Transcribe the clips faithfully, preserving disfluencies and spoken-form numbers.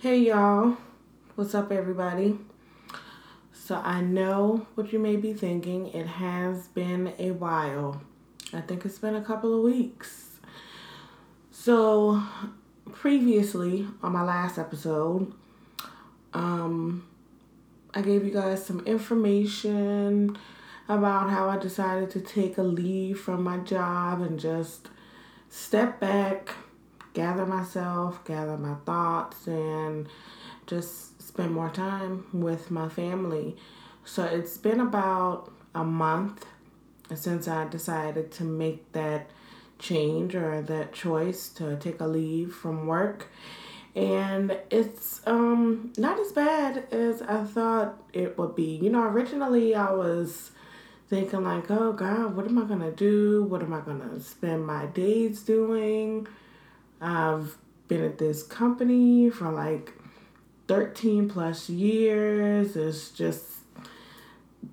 Hey y'all, what's up everybody? So I know what you may be thinking, it has been a while. I think it's been a couple of weeks. So previously on my last episode, um, I gave you guys some information about how I decided to take a leave from my job and just step back, gather myself, gather my thoughts, and just spend more time with my family. So it's been about a month since I decided to make that change or that choice to take a leave from work. And it's um not as bad as I thought it would be. You know, originally I was thinking like, oh God, what am I going to do? What am I going to spend my days doing? I've been at this company for like thirteen plus years. It's just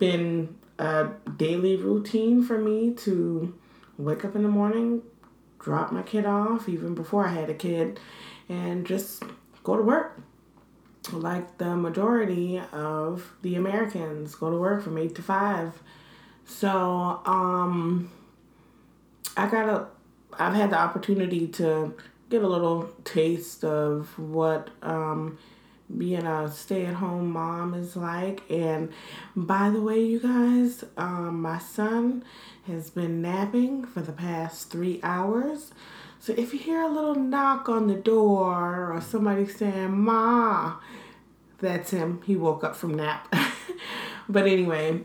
been a daily routine for me to wake up in the morning, drop my kid off, even before I had a kid, and just go to work. Like the majority of the Americans, go to work from eight to five. So, um, I got a I've had the opportunity to get a little taste of what um, being a stay-at-home mom is like. And by the way, you guys, um, my son has been napping for the past three hours. So if you hear a little knock on the door or somebody saying, Ma, that's him. He woke up from nap. But anyway,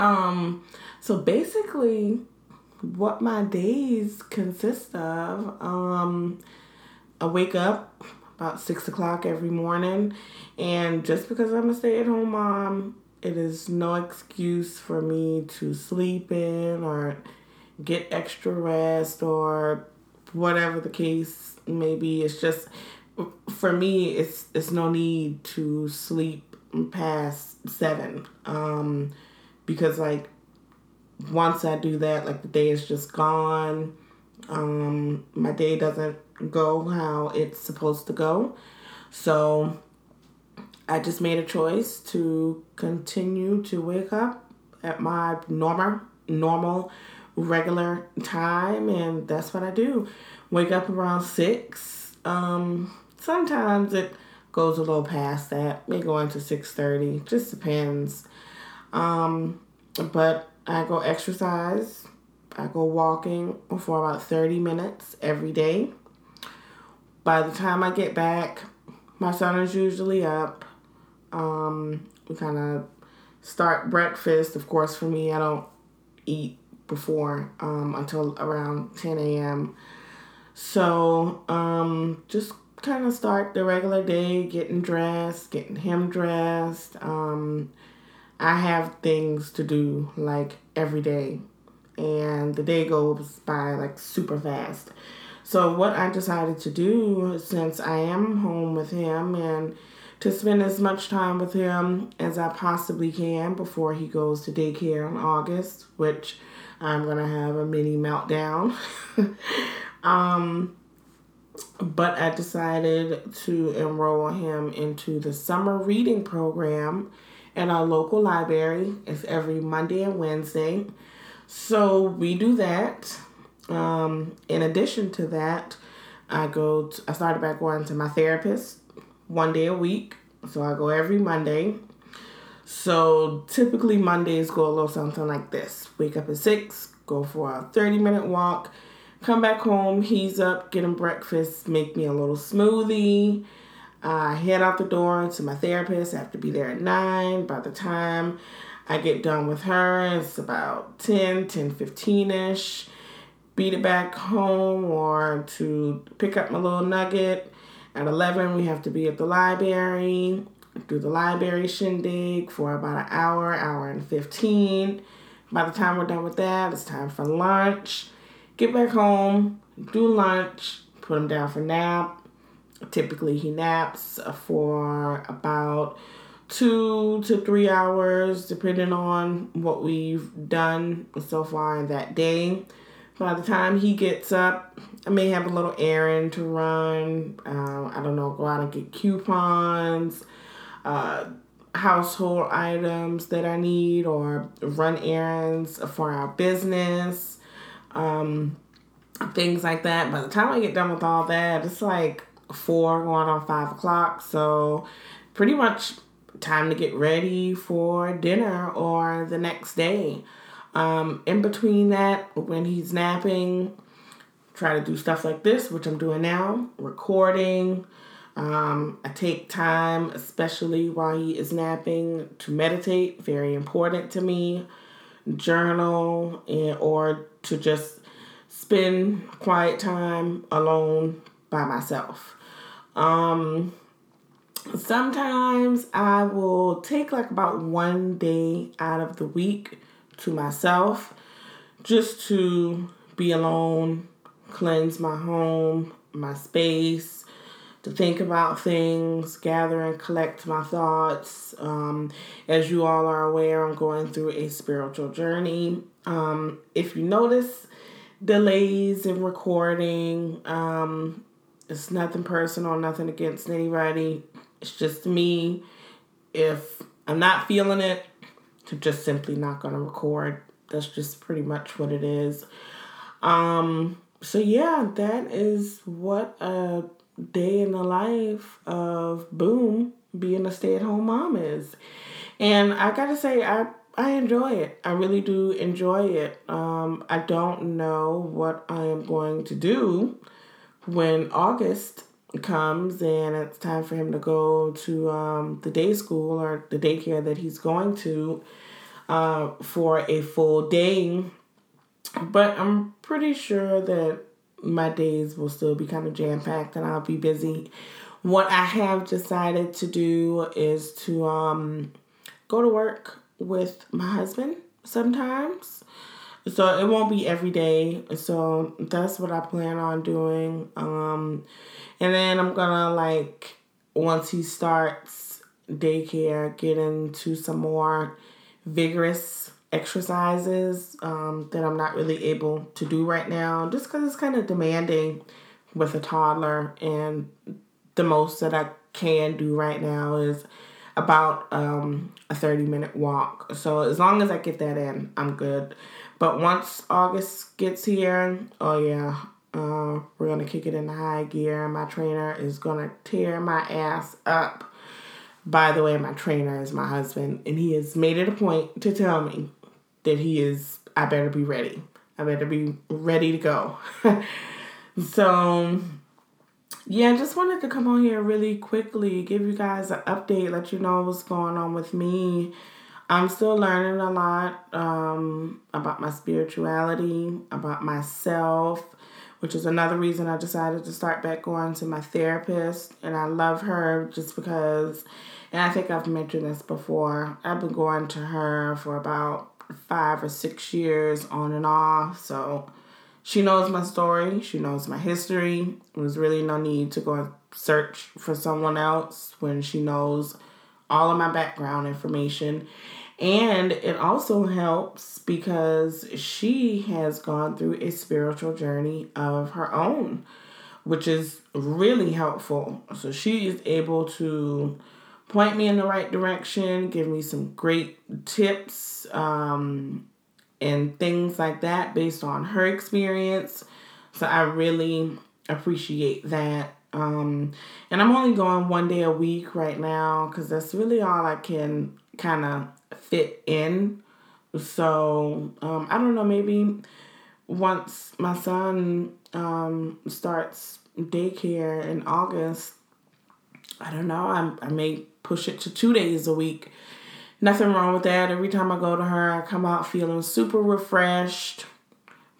um, so basically, what my days consist of, um, I wake up about six o'clock every morning, and just because I'm a stay-at-home mom, it is no excuse for me to sleep in or get extra rest or whatever the case may be. It's just, for me, it's, it's no need to sleep past seven, um, because like, once I do that, like the day is just gone. Um, my day doesn't go how it's supposed to go. So I just made a choice to continue to wake up at my normal, normal, regular time. And that's what I do. Wake up around six. Um, sometimes it goes a little past that. It go into six thirty. Just depends. Um, but I go exercise, I go walking for about thirty minutes every day. By the time I get back, my son is usually up. Um, we kind of start breakfast. Of course, for me, I don't eat before um, until around ten a.m. So um, just kind of start the regular day, getting dressed, getting him dressed, um... I have things to do like every day, and the day goes by like super fast. So what I decided to do, since I am home with him, and to spend as much time with him as I possibly can before he goes to daycare in August, which I'm going to have a mini meltdown. um, but I decided to enroll him into the summer reading program at our local library. It's every Monday and Wednesday. So we do that. Um, in addition to that, I go to, I started back going to my therapist one day a week. So I go every Monday. So typically Mondays go a little something like this. Wake up at six, go for a thirty minute walk, come back home, he's up, get him breakfast, make me a little smoothie. I head out the door to my therapist. I have to be there at nine. By the time I get done with her, it's about ten, ten fifteen-ish. Beat it back home or to pick up my little nugget. At eleven, we have to be at the library. Do the library shindig for about an hour, hour and fifteen. By the time we're done with that, it's time for lunch. Get back home, do lunch, put him down for nap. Typically, he naps for about two to three hours, depending on what we've done so far that day. By the time he gets up, I may have a little errand to run. Uh, I don't know, go out and get coupons, uh, household items that I need, or run errands for our business, um, things like that. By the time I get done with all that, it's like four going on five o'clock. So pretty much time to get ready for dinner or the next day. Um, in between that, when he's napping, try to do stuff like this, which I'm doing now, recording. Um, I take time, especially while he is napping, to meditate, very important to me, journal, and, or to just spend quiet time alone by myself. Um, sometimes I will take like about one day out of the week to myself, just to be alone, cleanse my home, my space, to think about things, gather and collect my thoughts. Um, as you all are aware, I'm going through a spiritual journey. Um, if you notice delays in recording, um, it's nothing personal, nothing against anybody. It's just me. If I'm not feeling it, to just simply not going to record. That's just pretty much what it is. Um, so yeah, that is what a day in the life of Boom being a stay-at-home mom is. And I gotta say, I, I enjoy it. I really do enjoy it. Um, I don't know what I am going to do when August comes and it's time for him to go to um, the day school or the daycare that he's going to uh, for a full day. But I'm pretty sure that my days will still be kind of jam-packed and I'll be busy. What I have decided to do is to um, go to work with my husband sometimes. So it won't be every day. So that's what I plan on doing. Um, and then I'm gonna, like, once he starts daycare, get into some more vigorous exercises um, that I'm not really able to do right now, just because it's kind of demanding with a toddler. And the most that I can do right now is about um, a thirty-minute walk. So as long as I get that in, I'm good. But once August gets here, oh yeah, uh, we're going to kick it into high gear. My trainer is going to tear my ass up. By the way, my trainer is my husband, and he has made it a point to tell me that he is, I better be ready. I better be ready to go. So, yeah, I just wanted to come on here really quickly, give you guys an update, let you know what's going on with me. I'm still learning a lot um, about my spirituality, about myself, which is another reason I decided to start back going to my therapist. And I love her just because, and I think I've mentioned this before, I've been going to her for about five or six years on and off. So she knows my story. She knows my history. There's really no need to go and search for someone else when she knows all of my background information. And it also helps because she has gone through a spiritual journey of her own, which is really helpful. So she is able to point me in the right direction, give me some great tips um, and things like that based on her experience. So I really appreciate that. Um, and I'm only going one day a week right now because that's really all I can kind of fit in. So, um, I don't know, maybe once my son, um, starts daycare in August, I don't know, I, I may push it to two days a week. Nothing wrong with that. Every time I go to her, I come out feeling super refreshed,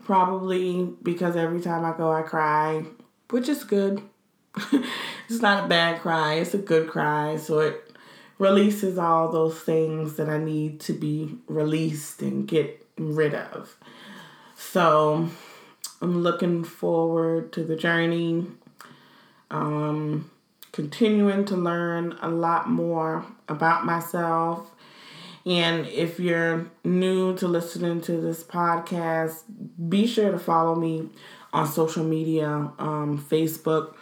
probably because every time I go, I cry, which is good. It's not a bad cry. It's a good cry. So it releases all those things that I need to be released and get rid of. So I'm looking forward to the journey. Um, continuing to learn a lot more about myself. And if you're new to listening to this podcast, be sure to follow me on social media, um, Facebook,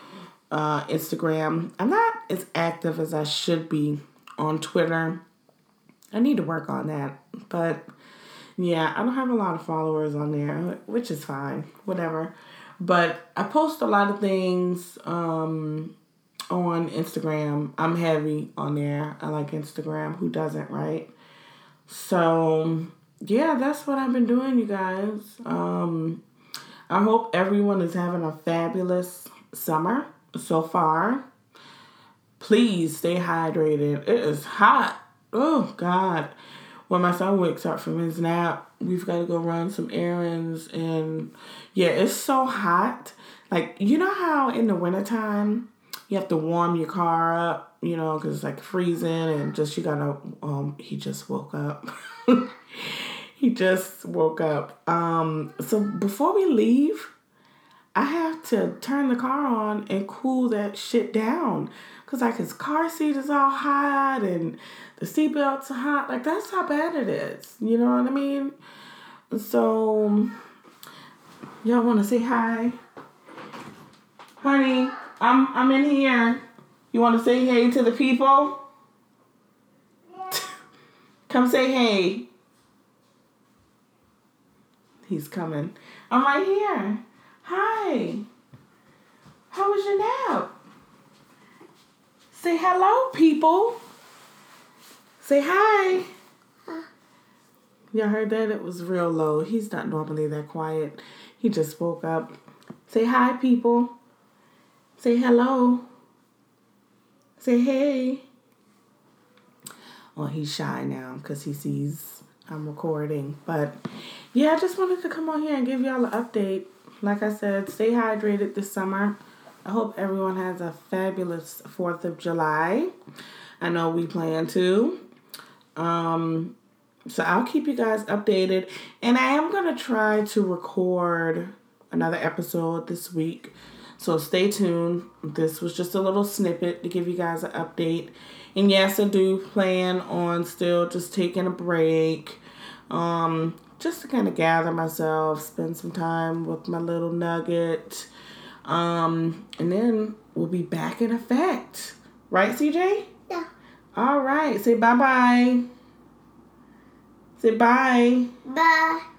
uh, Instagram. I'm not as active as I should be on Twitter. I need to work on that. But yeah, I don't have a lot of followers on there, which is fine, whatever. But I post a lot of things um, on Instagram. I'm heavy on there. I like Instagram. Who doesn't, right? So, yeah, that's what I've been doing, you guys. Um, I hope everyone is having a fabulous summer so far. Please stay hydrated. It is hot. Oh, God. When my son wakes up from his nap, we've got to go run some errands. And yeah, it's so hot. Like, you know how in the wintertime you have to warm your car up, you know, because it's like freezing and just you got to, um, he just woke up. he just woke up. Um, so before we leave, I have to turn the car on and cool that shit down. Because, like, his car seat is all hot and the seatbelts are hot. Like, that's how bad it is. You know what I mean? So, y'all want to say hi? Honey, I'm I'm in here. You want to say hey to the people? Yeah. Come say hey. He's coming. I'm right here. Hi. How was your nap? Say hello, people. Say hi. Y'all heard that? It was real low. He's not normally that quiet. He just woke up. Say hi, people. Say hello. Say hey. Well, he's shy now because he sees I'm recording. But yeah, I just wanted to come on here and give y'all an update. Like I said, stay hydrated this summer. I hope everyone has a fabulous fourth of July. I know we plan to. Um, so I'll keep you guys updated. And I am going to try to record another episode this week. So stay tuned. This was just a little snippet to give you guys an update. And yes, I do plan on still just taking a break. Um... Just to kind of gather myself, spend some time with my little nugget. Um, and then we'll be back in effect. Right, C J? Yeah. All right. Say bye-bye. Say bye. Bye.